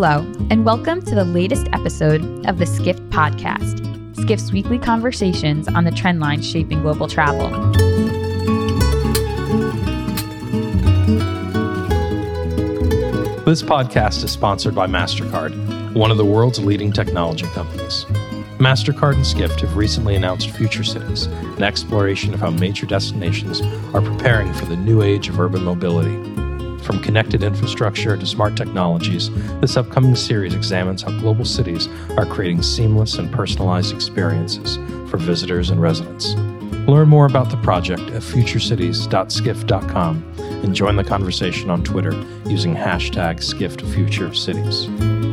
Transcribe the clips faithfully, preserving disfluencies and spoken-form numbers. Hello, and welcome to the latest episode of the Skift Podcast, Skift's weekly conversations on the trendlines shaping global travel. This podcast is sponsored by MasterCard, one of the world's leading technology companies. MasterCard and Skift have recently announced Future Cities, an exploration of how major destinations are preparing for the new age of urban mobility. From connected infrastructure to smart technologies, this upcoming series examines how global cities are creating seamless and personalized experiences for visitors and residents. Learn more about the project at future cities dot skift dot com and join the conversation on Twitter using hashtag SkiftFutureCities.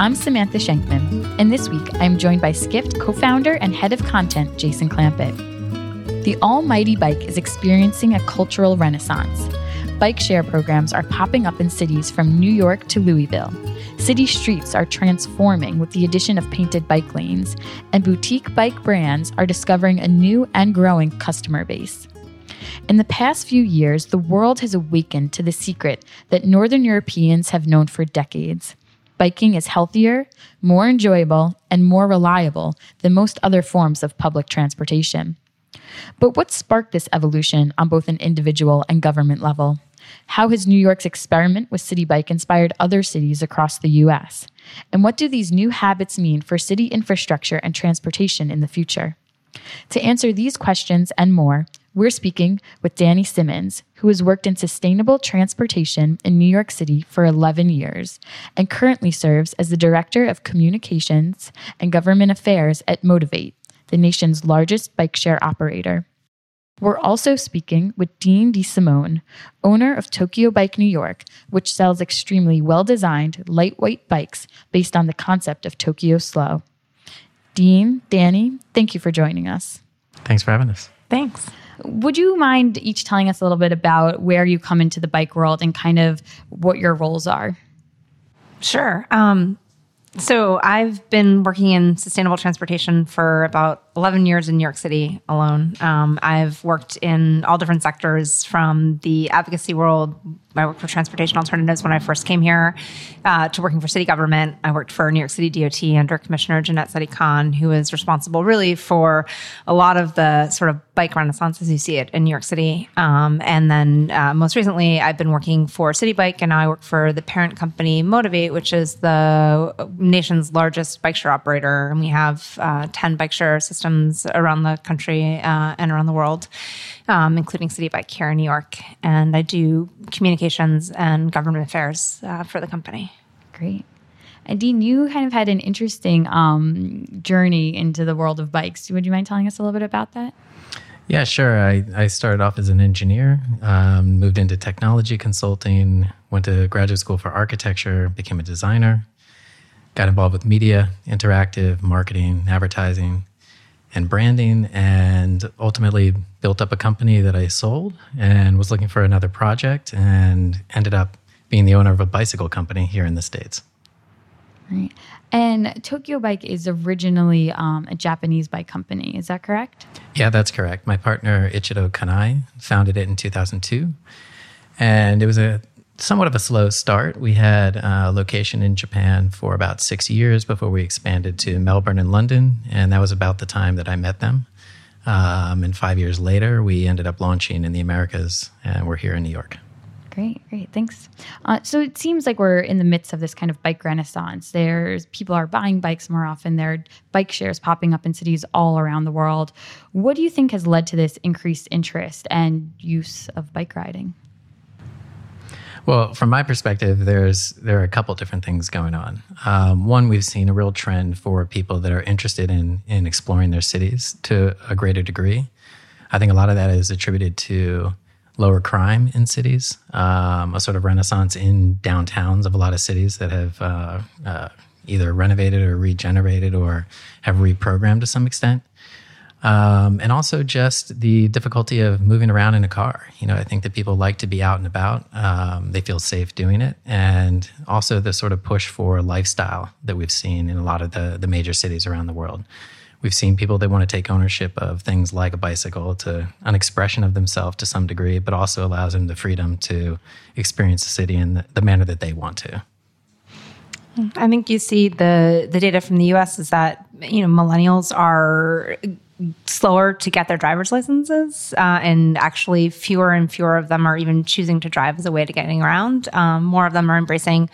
I'm Samantha Shankman, and this week I'm joined by Skift co-founder and head of content, Jason Clampett. The almighty bike is experiencing a cultural renaissance. Bike share programs are popping up in cities from New York to Louisville. City streets are transforming with the addition of painted bike lanes, and boutique bike brands are discovering a new and growing customer base. In the past few years, the world has awakened to the secret that Northern Europeans have known for decades. Biking is healthier, more enjoyable, and more reliable than most other forms of public transportation. But what sparked this evolution on both an individual and government level? How has New York's experiment with Citibike inspired other cities across the U S? And what do these new habits mean for city infrastructure and transportation in the future? To answer these questions and more, we're speaking with Dani Simmons, who has worked in sustainable transportation in New York City for eleven years and currently serves as the Director of Communications and Government Affairs at Motivate, the nation's largest bike share operator. We're also speaking with Dean DiSimone, owner of Tokyobike New York, which sells extremely well-designed, lightweight bikes based on the concept of Tokyo Slow. Dean, Dani, thank you for joining us. Thanks for having us. Thanks. Would you mind each telling us a little bit about where you come into the bike world and kind of what your roles are? Sure. Um, so I've been working in sustainable transportation for about eleven years in New York City alone. Um, I've worked in all different sectors from the advocacy world. I worked for Transportation Alternatives when I first came here uh, to working for city government. I worked for New York City D O T under Commissioner Janette Sadik-Khan, who is responsible really for a lot of the sort of bike renaissance as you see it in New York City. Um, and then uh, most recently, I've been working for Citibike, and now I work for the parent company Motivate, which is the nation's largest bike share operator. And we have uh, ten bike share systems around the country uh, and around the world, um, including Citibike here in New York. And I do communications and government affairs uh, for the company. Great. And Dean, you kind of had an interesting um, journey into the world of bikes. Would you mind telling us a little bit about that? Yeah, sure. I, I started off as an engineer, um, moved into technology consulting, went to graduate school for architecture, became a designer, got involved with media, interactive, marketing, advertising, and branding, and ultimately built up a company that I sold and was looking for another project and ended up being the owner of a bicycle company here in the States. Right. And Tokyobike is originally um, a Japanese bike company. Is that correct? Yeah, that's correct. My partner, Ichiro Kanai, founded it in two thousand two. And it was a somewhat of a slow start. We had a location in Japan for about six years before we expanded to Melbourne and London, and that was about the time that I met them. Um, and five years later, we ended up launching in the Americas, and we're here in New York. Great, great, thanks. Uh, so it seems like we're in the midst of this kind of bike renaissance. There's people are buying bikes more often. There are bike shares popping up in cities all around the world. What do you think has led to this increased interest and use of bike riding? Well, from my perspective, there's there are a couple different things going on. Um, one, we've seen a real trend for people that are interested in in exploring their cities to a greater degree. I think a lot of that is attributed to lower crime in cities, um, a sort of renaissance in downtowns of a lot of cities that have uh, uh, either renovated or regenerated or have reprogrammed to some extent. Um, and also just the difficulty of moving around in a car. You know, I think that people like to be out and about. Um, they feel safe doing it. And also the sort of push for lifestyle that we've seen in a lot of the, the major cities around the world, We've seen people that want to take ownership of things like a bicycle to an expression of themselves to some degree, but also allows them the freedom to experience the city in the, the manner that they want to. I think you see the the data from the U S is that, you know, millennials are slower to get their driver's licenses, uh, and actually fewer and fewer of them are even choosing to drive as a way to getting around. Um, more of them are embracing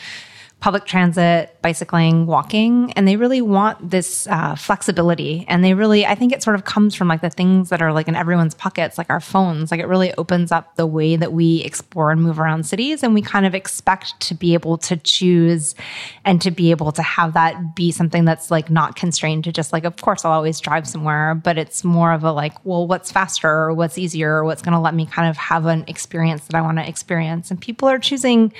public transit, bicycling, walking, and they really want this uh, flexibility. And they really, I think it sort of comes from like the things that are like in everyone's pockets, like our phones. Like it really opens up the way that we explore and move around cities. And we kind of expect to be able to choose and to be able to have that be something that's like not constrained to just like, of course, I'll always drive somewhere. But it's more of a like, well, what's faster, or what's easier, or what's going to let me kind of have an experience that I want to experience. And people are choosing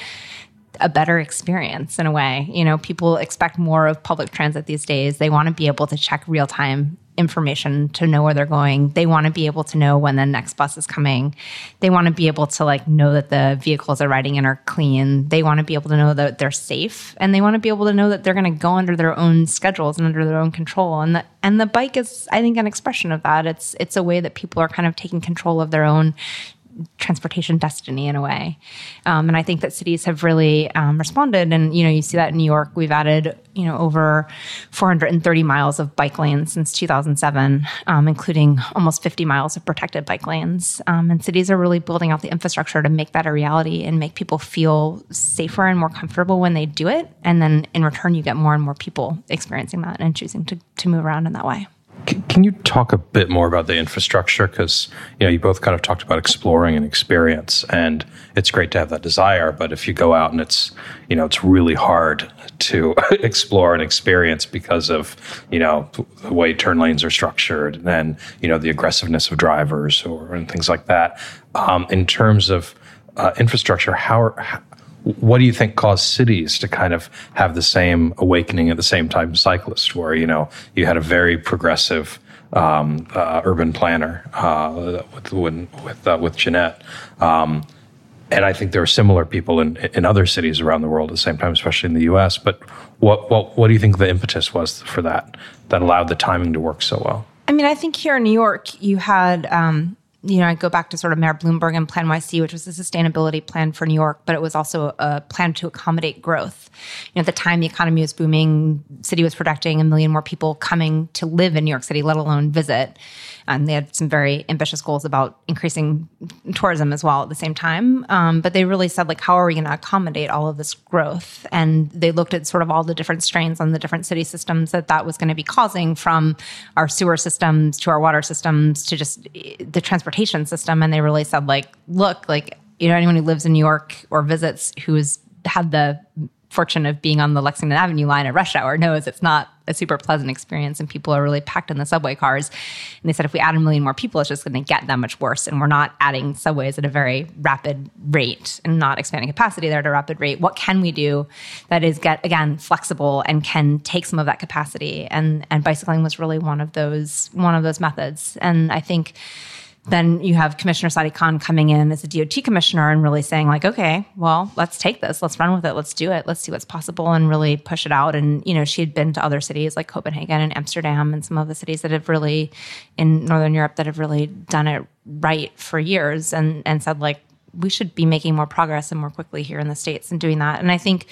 a better experience in a way. You know, people expect more of public transit these days. They want to be able to check real-time information to know where they're going. They want to be able to know when the next bus is coming. They want to be able to like know that the vehicles they're riding in are clean. They want to be able to know that they're safe, and they want to be able to know that they're going to go under their own schedules and under their own control. And the, and the bike is, I think, an expression of that. It's it's a way that people are kind of taking control of their own transportation destiny in a way. Um, and I think that cities have really um, responded. And, you know, you see that in New York, we've added, you know, over four hundred thirty miles of bike lanes since two thousand seven, um, including almost fifty miles of protected bike lanes. Um, and cities are really building out the infrastructure to make that a reality and make people feel safer and more comfortable when they do it. And then in return, you get more and more people experiencing that and choosing to, to move around in that way. Can you talk a bit more about the infrastructure? Because, you know, you both kind of talked about exploring and experience, and it's great to have that desire. But if you go out and it's, you know, it's really hard to explore and experience because of, you know, the way turn lanes are structured and, you know, the aggressiveness of drivers or and things like that. Um, in terms of uh, infrastructure, how are, what do you think caused cities to kind of have the same awakening at the same time as cyclists, where, you know, you had a very progressive um, uh, urban planner uh, with with uh, with Janette, um, and I think there are similar people in in other cities around the world at the same time, especially in the U S. But what what what do you think the impetus was for that that allowed the timing to work so well? I mean, I think here in New York, you had. Um You know, I go back to sort of Mayor Bloomberg and Plan Y C, which was a sustainability plan for New York, but it was also a plan to accommodate growth. You know, at the time, the economy was booming. City was projecting a million more people coming to live in New York City, let alone visit. Um, they had some very ambitious goals about increasing tourism as well at the same time. Um, but they really said, like, how are we going to accommodate all of this growth? And they looked at sort of all the different strains on the different city systems that that was going to be causing, from our sewer systems to our water systems to just the transportation system. And they really said, like, look, like, you know, anyone who lives in New York or visits who has had the fortune of being on the Lexington Avenue line at rush hour knows it's not a super pleasant experience, and people are really packed in the subway cars. And they said, if we add a million more people, it's just going to get that much worse. And we're not adding subways at a very rapid rate and not expanding capacity there at a rapid rate. What can we do that is, get again, flexible and can take some of that capacity? And and bicycling was really one of those one of those methods. And I think then you have Commissioner Sadik-Khan coming in as a D O T commissioner and really saying, like, okay, well, let's take this. Let's run with it. Let's do it. Let's see what's possible and really push it out. And, you know, she had been to other cities like Copenhagen and Amsterdam and some of the cities that have really, in Northern Europe, that have really done it right for years, and, and said, like, we should be making more progress and more quickly here in the States and doing that. And I think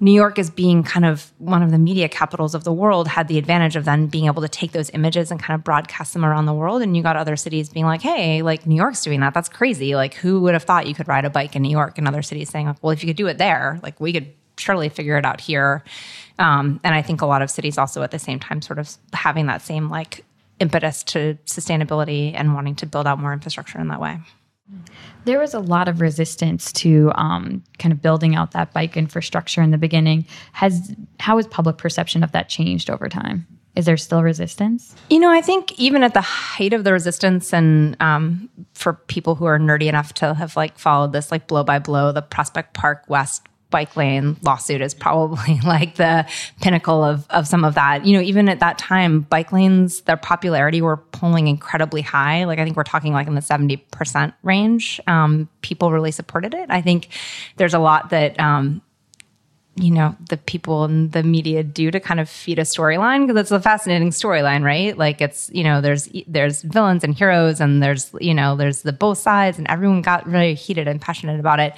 New York, as being kind of one of the media capitals of the world, had the advantage of then being able to take those images and kind of broadcast them around the world. And you got other cities being like, hey, like, New York's doing that. That's crazy. Like, who would have thought you could ride a bike in New York? And other cities saying, like, well, if you could do it there, like, we could surely figure it out here. Um, and I think a lot of cities also at the same time sort of having that same, like, impetus to sustainability and wanting to build out more infrastructure in that way. There was a lot of resistance to um, kind of building out that bike infrastructure in the beginning. Has how has public perception of that changed over time? Is there still resistance? You know, I think even at the height of the resistance, and um, for people who are nerdy enough to have, like, followed this, like, blow by blow, the Prospect Park West bike lane lawsuit is probably like the pinnacle of, of some of that. You know, even at that time, bike lanes, their popularity were polling incredibly high. Like, I think we're talking like in the seventy percent range. Um, people really supported it. I think there's a lot that um, you know, the people and the media do to kind of feed a storyline, because it's a fascinating storyline, right? Like it's, you know, there's there's villains and heroes, and there's, you know, there's the both sides, and everyone got really heated and passionate about it.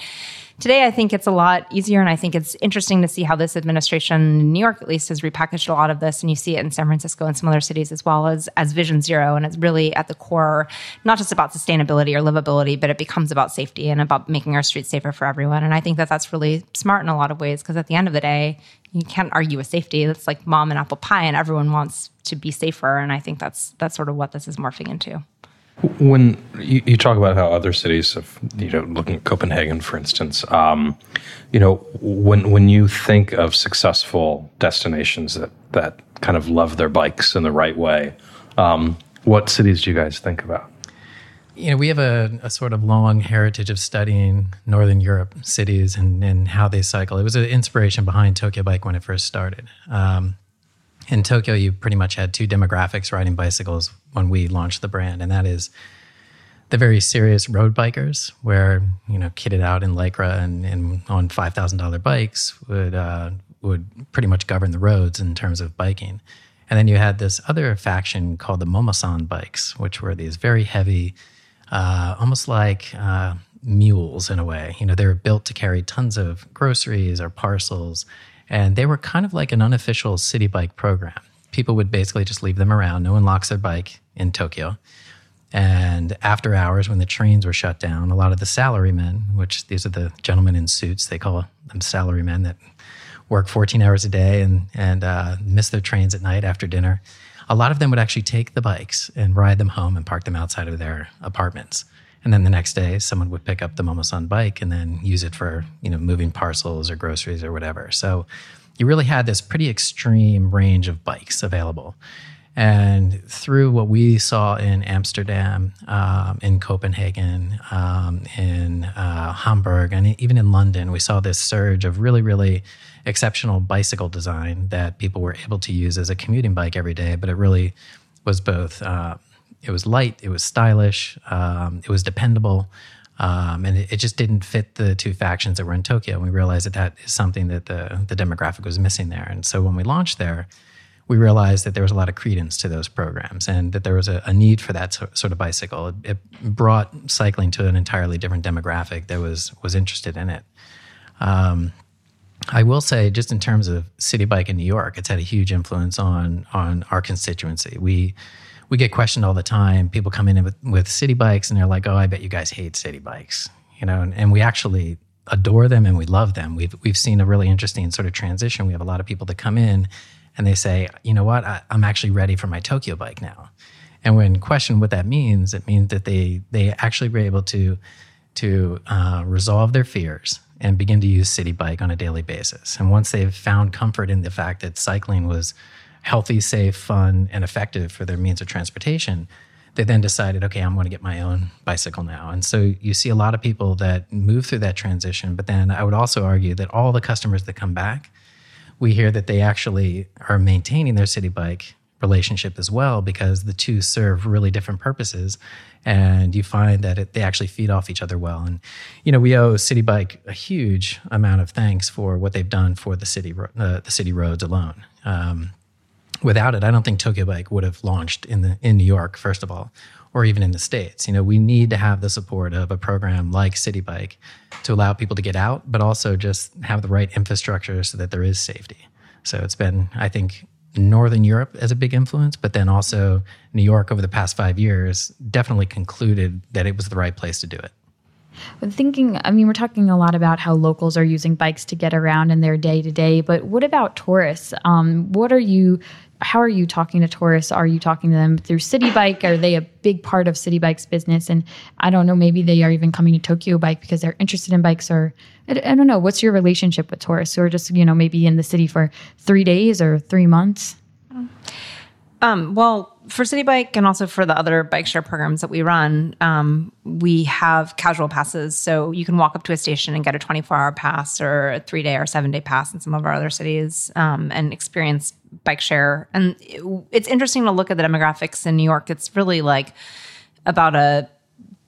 Today, I think it's a lot easier, and I think it's interesting to see how this administration in New York, at least, has repackaged a lot of this, and you see it in San Francisco and some other cities as well, as, as Vision Zero, and it's really at the core, not just about sustainability or livability, but it becomes about safety and about making our streets safer for everyone, and I think that that's really smart in a lot of ways, because at the end of the day, you can't argue with safety. That's like mom and apple pie, and everyone wants to be safer, and I think that's that's sort of what this is morphing into. When you, you talk about how other cities have, you know, looking at Copenhagen, for instance, um, you know, when when you think of successful destinations that, that kind of love their bikes in the right way, um, what cities do you guys think about? You know, we have a, a sort of long heritage of studying Northern Europe cities and, and how they cycle. It was an inspiration behind Tokyobike when it first started. Um, in Tokyo, you pretty much had two demographics riding bicycles when we launched the brand, and that is the very serious road bikers, where, you know, kitted out in Lycra and, and on five thousand dollars bikes would uh, would pretty much govern the roads in terms of biking. And then you had this other faction called the Momosan bikes, which were these very heavy, uh, almost like uh, mules in a way. You know, they were built to carry tons of groceries or parcels, and they were kind of like an unofficial city bike program. People would basically just leave them around. No one locks their bike in Tokyo. And after hours, when the trains were shut down, a lot of the salarymen, which these are the gentlemen in suits, they call them salarymen, that work fourteen hours a day and, and uh, miss their trains at night after dinner, a lot of them would actually take the bikes and ride them home and park them outside of their apartments. And then the next day, someone would pick up the Momosan bike and then use it for, you know, moving parcels or groceries or whatever. So you really had this pretty extreme range of bikes available. And through what we saw in Amsterdam, um, in Copenhagen, um, in uh, Hamburg, and even in London, we saw this surge of really, really exceptional bicycle design that people were able to use as a commuting bike every day. But it really was both... Uh, It was light, it was stylish, um, it was dependable, um, and it, it just didn't fit the two factions that were in Tokyo. And we realized that that is something that the, the demographic was missing there. And so when we launched there, we realized that there was a lot of credence to those programs and that there was a, a need for that so, sort of bicycle. It, it brought cycling to an entirely different demographic that was was interested in it. Um, I will say, just in terms of Citibike in New York, it's had a huge influence on on our constituency. We... We get questioned all the time. People come in with, with city bikes and they're like, oh, I bet you guys hate city bikes. You know, and, and we actually adore them and we love them. We've we've seen a really interesting sort of transition. We have a lot of people that come in and they say, you know what, I, I'm actually ready for my Tokyo bike now. And when questioned what that means, it means that they they actually were able to to uh, resolve their fears and begin to use city bike on a daily basis. And once they've found comfort in the fact that cycling was healthy, safe, fun, and effective for their means of transportation, they then decided, okay, I'm going to get my own bicycle now. And so you see a lot of people that move through that transition, but then I would also argue that all the customers that come back, we hear that they actually are maintaining their city bike relationship as well, because the two serve really different purposes, and you find that it, they actually feed off each other well. And you know, we owe Citibike a huge amount of thanks for what they've done for the city, uh, the city roads alone. Um, Without it, I don't think Tokyobike would have launched in the in New York, first of all, or even in the States. You know, we need to have the support of a program like Citibike to allow people to get out, but also just have the right infrastructure so that there is safety. So it's been, I think, Northern Europe as a big influence, but then also New York over the past five years definitely concluded that it was the right place to do it. Thinking, I mean, we're talking a lot about how locals are using bikes to get around in their day to day, but what about tourists? Um, what are you, how are you talking to tourists? Are you talking to them through Citibike? Are they a big part of Citibike's business? And I don't know, maybe they are even coming to Tokyobike because they're interested in bikes, or I, I don't know. What's your relationship with tourists who are just, you know, maybe in the city for three days or three months? Um, well, for Citibike and also for the other bike share programs that we run, um, we have casual passes. So you can walk up to a station and get a twenty-four hour pass or a three-day or seven-day pass in some of our other cities, um, and experience bike share. And it, it's interesting to look at the demographics in New York. It's really like about a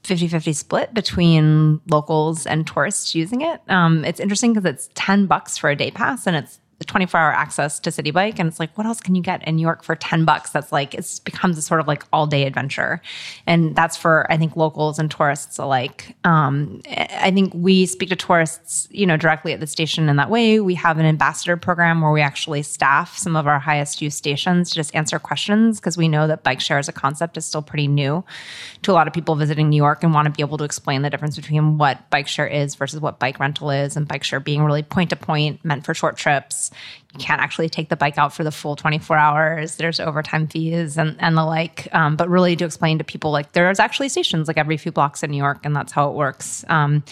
fifty-fifty split between locals and tourists using it. Um, it's interesting because it's ten bucks for a day pass and it's twenty-four hour access to Citibike. And it's like, what else can you get in New York for ten bucks? That's like, it becomes a sort of like all day adventure. And that's for, I think, locals and tourists alike. Um, I think we speak to tourists, you know, directly at the station in that way. We have an ambassador program where we actually staff some of our highest use stations to just answer questions, because we know that bike share as a concept is still pretty new to a lot of people visiting New York and want to be able to explain the difference between what bike share is versus what bike rental is, and bike share being really point to point, meant for short trips. You can't actually take the bike out for the full twenty-four hours. There's overtime fees and, and the like. Um, but really to explain to people, like, there's actually stations like every few blocks in New York, and that's how it works. Um,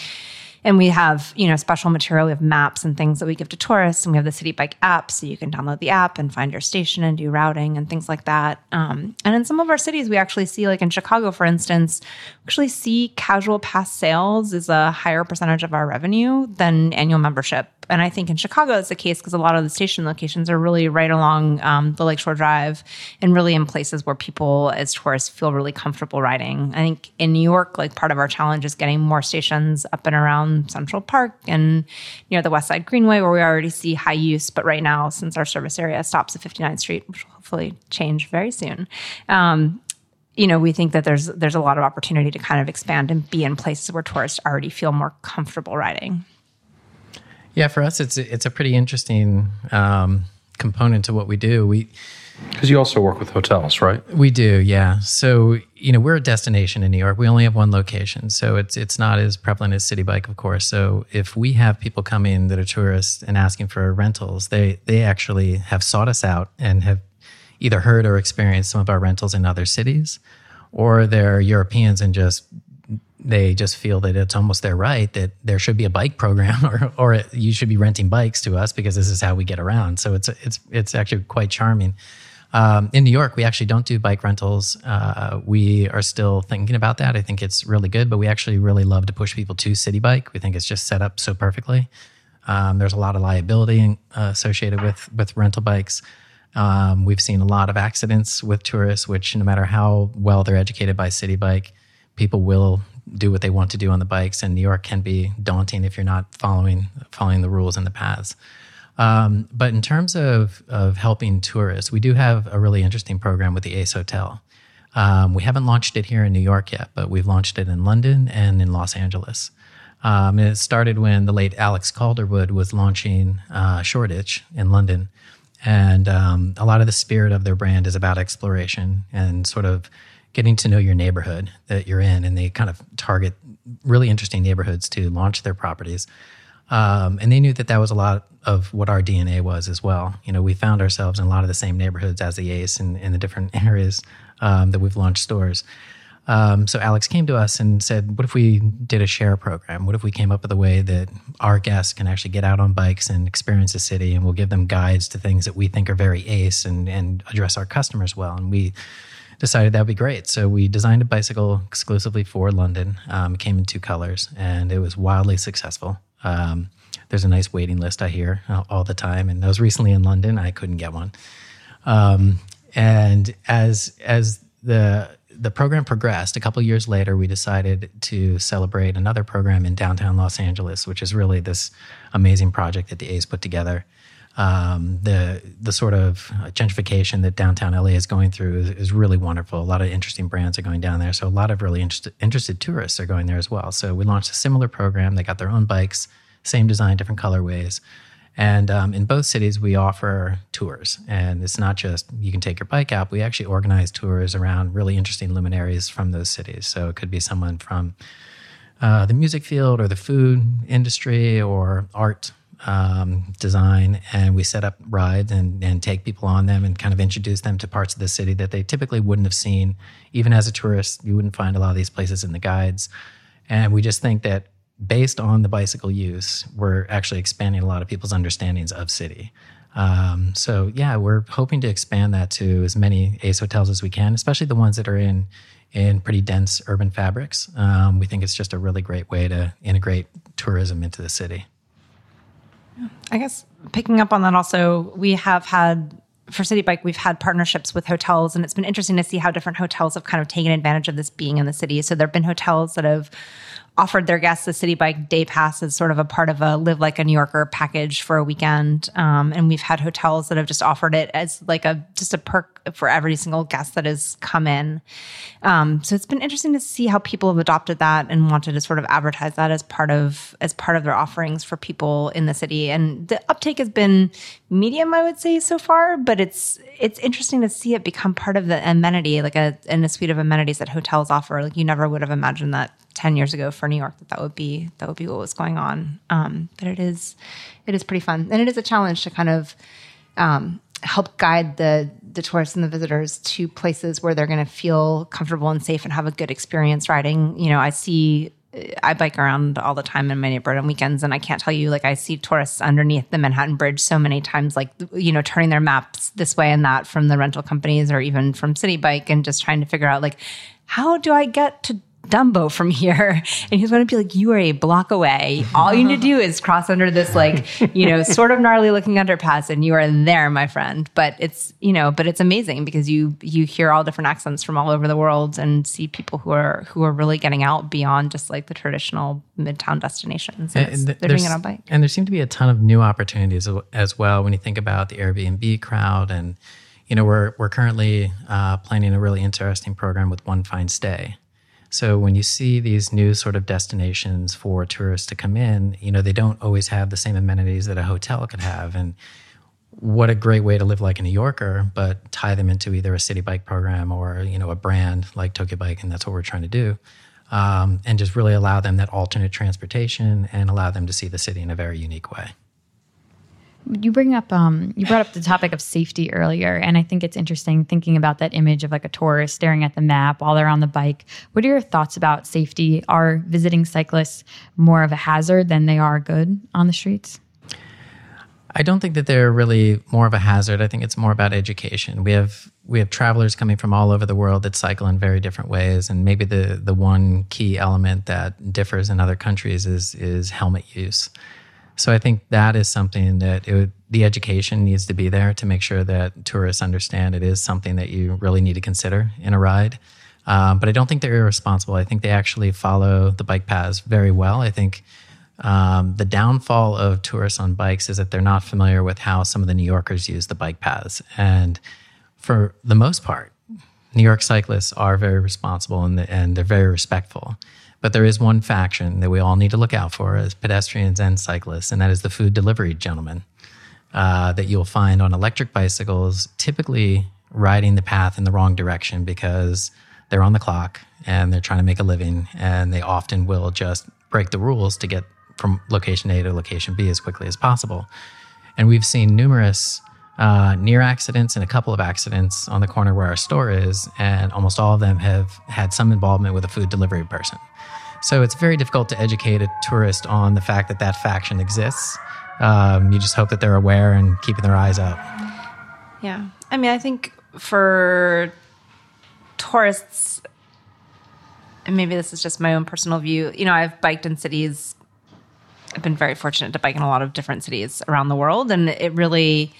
and we have, you know, special material. We have maps and things that we give to tourists, and we have the Citibike app, so you can download the app and find your station and do routing and things like that. Um, and in some of our cities, we actually see, like in Chicago, for instance, we actually see casual pass sales is a higher percentage of our revenue than annual membership. And I think in Chicago, it's the case because a lot of the station locations are really right along um, the Lakeshore Drive, and really in places where people as tourists feel really comfortable riding. I think in New York, like, part of our challenge is getting more stations up and around Central Park and near the West Side Greenway, where we already see high use. But right now, since our service area stops at fifty-ninth Street, which will hopefully change very soon, um, you know, we think that there's there's a lot of opportunity to kind of expand and be in places where tourists already feel more comfortable riding. Yeah, for us, it's it's a pretty interesting um, component to what we do. We, because you also work with hotels, right? We do, yeah. So, you know, we're a destination in New York. We only have one location, so it's it's not as prevalent as Citibike, of course. So if we have people come in that are tourists and asking for rentals, they they actually have sought us out and have either heard or experienced some of our rentals in other cities, or they're Europeans and just... they just feel that it's almost their right that there should be a bike program, or or you should be renting bikes to us because this is how we get around. So it's it's it's actually quite charming. Um, in New York, we actually don't do bike rentals. Uh, we are still thinking about that. I think it's really good, but we actually really love to push people to Citibike. We think it's just set up so perfectly. Um, there's a lot of liability uh, associated with with rental bikes. Um, we've seen a lot of accidents with tourists, which no matter how well they're educated by Citibike, people will do what they want to do on the bikes, and New York can be daunting if you're not following following the rules and the paths. Um, but in terms of, of helping tourists, we do have a really interesting program with the Ace Hotel. Um, we haven't launched it here in New York yet, but we've launched it in London and in Los Angeles. Um, and it started when the late Alex Calderwood was launching uh, Shoreditch in London. And um, a lot of the spirit of their brand is about exploration and sort of getting to know your neighborhood that you're in, and they kind of target really interesting neighborhoods to launch their properties. Um, and they knew that that was a lot of what our D N A was as well. You know, we found ourselves in a lot of the same neighborhoods as the Ace and in the different areas um, that we've launched stores. Um, so Alex came to us and said, what if we did a share program? What if we came up with a way that our guests can actually get out on bikes and experience the city, and we'll give them guides to things that we think are very Ace and, and address our customers well. And we decided that would be great. So we designed a bicycle exclusively for London. Um, it came in two colors, and it was wildly successful. Um, there's a nice waiting list, I hear, all the time. And I was recently in London. I couldn't get one. Um, and as as the the program progressed, a couple of years later, we decided to celebrate another program in downtown Los Angeles, which is really this amazing project that the A's put together. Um, the the sort of gentrification that downtown L A is going through is, is really wonderful. A lot of interesting brands are going down there. So a lot of really interest, interested tourists are going there as well. So we launched a similar program. They got their own bikes, same design, different colorways. And um, in both cities, we offer tours. And it's not just you can take your bike out. We actually organize tours around really interesting luminaries from those cities. So it could be someone from uh, the music field or the food industry or art Um, design, and we set up rides and, and take people on them and kind of introduce them to parts of the city that they typically wouldn't have seen. Even as a tourist, you wouldn't find a lot of these places in the guides. And we just think that based on the bicycle use, we're actually expanding a lot of people's understandings of city. Um, so yeah, we're hoping to expand that to as many Ace hotels as we can, especially the ones that are in in pretty dense urban fabrics. Um, we think it's just a really great way to integrate tourism into the city. I guess picking up on that also, we have had for Citibike, we've had partnerships with hotels, and it's been interesting to see how different hotels have kind of taken advantage of this being in the city. So there have been hotels that have offered their guests the Citibike day pass as sort of a part of a Live Like a New Yorker package for a weekend. Um, and we've had hotels that have just offered it as like a, just a perk for every single guest that has come in. Um, so it's been interesting to see how people have adopted that and wanted to sort of advertise that as part of, as part of their offerings for people in the city. And the uptake has been medium, I would say, so far, but it's, it's interesting to see it become part of the amenity, like a, in a suite of amenities that hotels offer. Like you never would have imagined that ten years ago for New York, that that would be, that would be what was going on. Um, but it is, it is pretty fun. And it is a challenge to kind of um, help guide the, the tourists and the visitors to places where they're going to feel comfortable and safe and have a good experience riding. You know, I see, I bike around all the time in my neighborhood on weekends, and I can't tell you, like, I see tourists underneath the Manhattan Bridge so many times, like, you know, turning their maps this way and that from the rental companies or even from Citibike, and just trying to figure out, like, how do I get to Dumbo from here? And he's going to be like, you are a block away. All you need to do is cross under this, like, you know, sort of gnarly looking underpass, and you are there, my friend. But it's, you know, but it's amazing because you, you hear all different accents from all over the world and see people who are, who are really getting out beyond just like the traditional midtown destinations. And and th- they're doing it on bike. And there seem to be a ton of new opportunities as well. When you think about the Airbnb crowd, and, you know, we're, we're currently uh, planning a really interesting program with One Fine Stay. So when you see these new sort of destinations for tourists to come in, you know, they don't always have the same amenities that a hotel could have. And what a great way to live like a New Yorker, but tie them into either a Citibike program or, you know, a brand like Tokyobike. And that's what we're trying to do. Um, and just really allow them that alternate transportation and allow them to see the city in a very unique way. You bring up, um, you brought up the topic of safety earlier, and I think it's interesting thinking about that image of like a tourist staring at the map while they're on the bike. What are your thoughts about safety? Are visiting cyclists more of a hazard than they are good on the streets? I don't think that they're really more of a hazard. I think it's more about education. We have we have travelers coming from all over the world that cycle in very different ways, and maybe the the one key element that differs in other countries is is helmet use. So I think that is something that it would, the education needs to be there to make sure that tourists understand it is something that you really need to consider in a ride. Um, but I don't think they're irresponsible. I think they actually follow the bike paths very well. I think um, the downfall of tourists on bikes is that they're not familiar with how some of the New Yorkers use the bike paths. And for the most part, New York cyclists are very responsible and, the, and they're very respectful. But there is one faction that we all need to look out for as pedestrians and cyclists, and that is the food delivery gentlemen uh, that you'll find on electric bicycles, typically riding the path in the wrong direction because they're on the clock and they're trying to make a living, and they often will just break the rules to get from location A to location B as quickly as possible. And we've seen numerous uh, near accidents and a couple of accidents on the corner where our store is, and almost all of them have had some involvement with a food delivery person. So it's very difficult to educate a tourist on the fact that that faction exists. Um, you just hope that they're aware and keeping their eyes out. Yeah. I mean, I think for tourists, and maybe this is just my own personal view, you know, I've biked in cities. I've been very fortunate to bike in a lot of different cities around the world. And it really...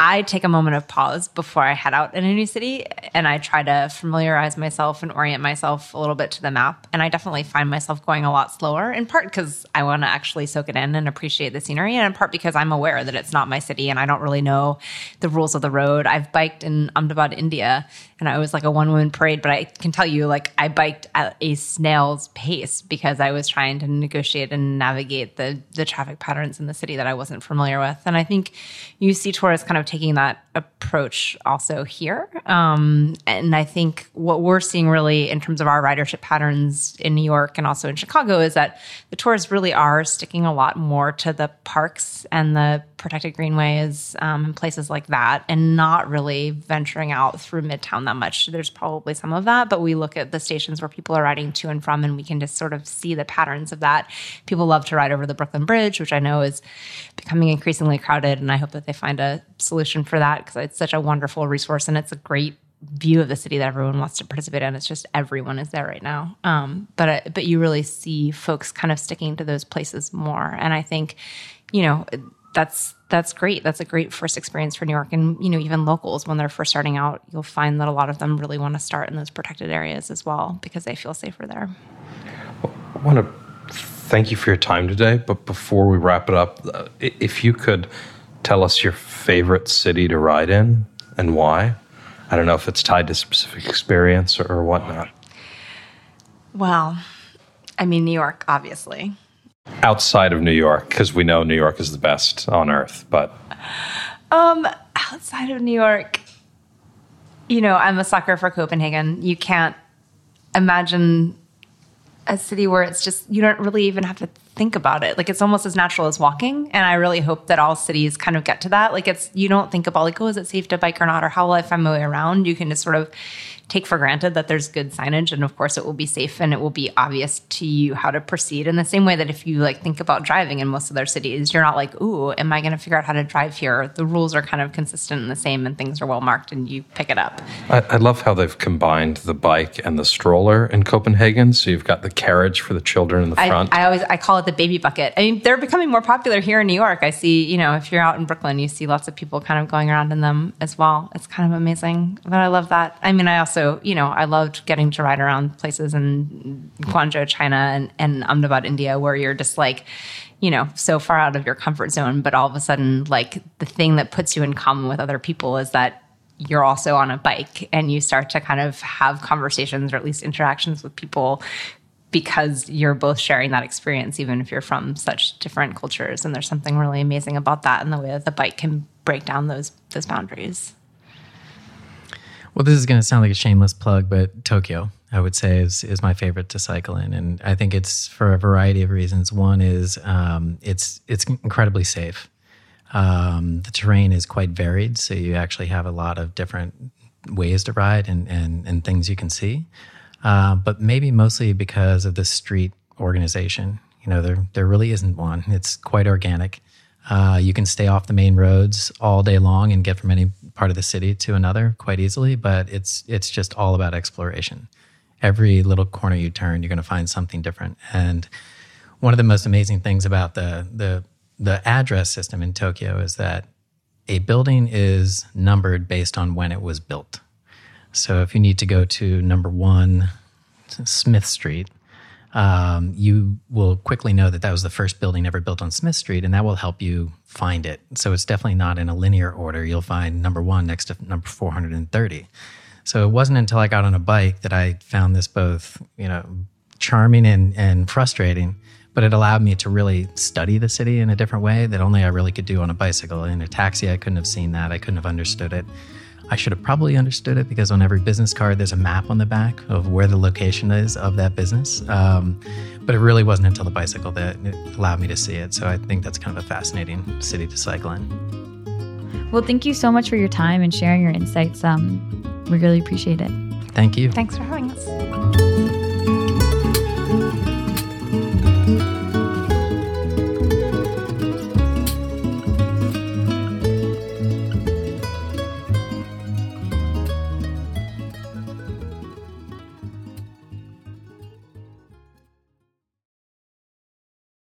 I take a moment of pause before I head out in a new city, and I try to familiarize myself and orient myself a little bit to the map. And I definitely find myself going a lot slower, in part because I want to actually soak it in and appreciate the scenery, and in part because I'm aware that it's not my city and I don't really know the rules of the road. I've biked in Ahmedabad, India, and I was like a one-woman parade, but I can tell you, like, I biked at a snail's pace because I was trying to negotiate and navigate the, the traffic patterns in the city that I wasn't familiar with. And I think you see tourists kind of taking that approach also here. Um, and I think what we're seeing really in terms of our ridership patterns in New York and also in Chicago is that the tourists really are sticking a lot more to the parks and the protected greenways um, and places like that, and not really venturing out through Midtown that much. There's probably some of that, but we look at the stations where people are riding to and from, and we can just sort of see the patterns of that. People love to ride over the Brooklyn Bridge, which I know is becoming increasingly crowded, and I hope that they find a solution for that because it's such a wonderful resource, and it's a great view of the city that everyone wants to participate in. It's just everyone is there right now. Um, but uh, but you really see folks kind of sticking to those places more. And I think, you know, that's that's great. That's a great first experience for New York. And, you know, even locals, when they're first starting out, you'll find that a lot of them really want to start in those protected areas as well because they feel safer there. Well, I want to thank you for your time today. But before we wrap it up, if you could tell us your favorite city to ride in and why. I don't know if it's tied to specific experience or, or whatnot. Well, I mean, New York, obviously. Outside of New York, because we know New York is the best on earth, but... Um, outside of New York, you know, I'm a sucker for Copenhagen. You can't imagine a city where it's just, you don't really even have to think about it. Like, it's almost as natural as walking, and I really hope that all cities kind of get to that. Like, it's, you don't think about, like, oh, is it safe to bike or not, or how will I find my way around? You can just sort of take for granted that there's good signage, and of course it will be safe and it will be obvious to you how to proceed, in the same way that if you like think about driving in most other cities, you're not like, ooh, am I going to figure out how to drive here? The rules are kind of consistent and the same, and things are well marked, and you pick it up. I, I love how they've combined the bike and the stroller in Copenhagen, so you've got the carriage for the children in the front. I, I always I call it the baby bucket. I mean, they're becoming more popular here in New York. I see, you know, if you're out in Brooklyn, you see lots of people kind of going around in them as well. It's kind of amazing, but I love that. I mean, I also So, you know, I loved getting to ride around places in Guangzhou, China, and, and Ahmedabad, India, where you're just like, you know, so far out of your comfort zone. But all of a sudden, like, the thing that puts you in common with other people is that you're also on a bike, and you start to kind of have conversations, or at least interactions with people, because you're both sharing that experience, even if you're from such different cultures. And there's something really amazing about that, and the way that the bike can break down those those boundaries. Well, this is going to sound like a shameless plug, but Tokyo, I would say, is is my favorite to cycle in. And I think it's for a variety of reasons. One is um, it's it's incredibly safe. Um, the terrain is quite varied, so you actually have a lot of different ways to ride and, and, and things you can see. Uh, but maybe mostly because of the street organization. You know, there, there really isn't one. It's quite organic. Uh, you can stay off the main roads all day long and get from any part of the city to another quite easily, but it's it's just all about exploration. Every little corner you turn, you're going to find something different. And one of the most amazing things about the the the address system in Tokyo is that a building is numbered based on when it was built. So if you need to go to number one Smith Street, Um, you will quickly know that that was the first building ever built on Smith Street, and that will help you find it. So it's definitely not in a linear order. You'll find number one next to number four hundred thirty. So it wasn't until I got on a bike that I found this both, you know, charming and, and frustrating, but it allowed me to really study the city in a different way that only I really could do on a bicycle. In a taxi, I couldn't have seen that. I couldn't have understood it. I should have probably understood it, because on every business card, there's a map on the back of where the location is of that business. Um, but it really wasn't until the bicycle that it allowed me to see it. So I think that's kind of a fascinating city to cycle in. Well, thank you so much for your time and sharing your insights. Um, we really appreciate it. Thank you. Thanks for having us.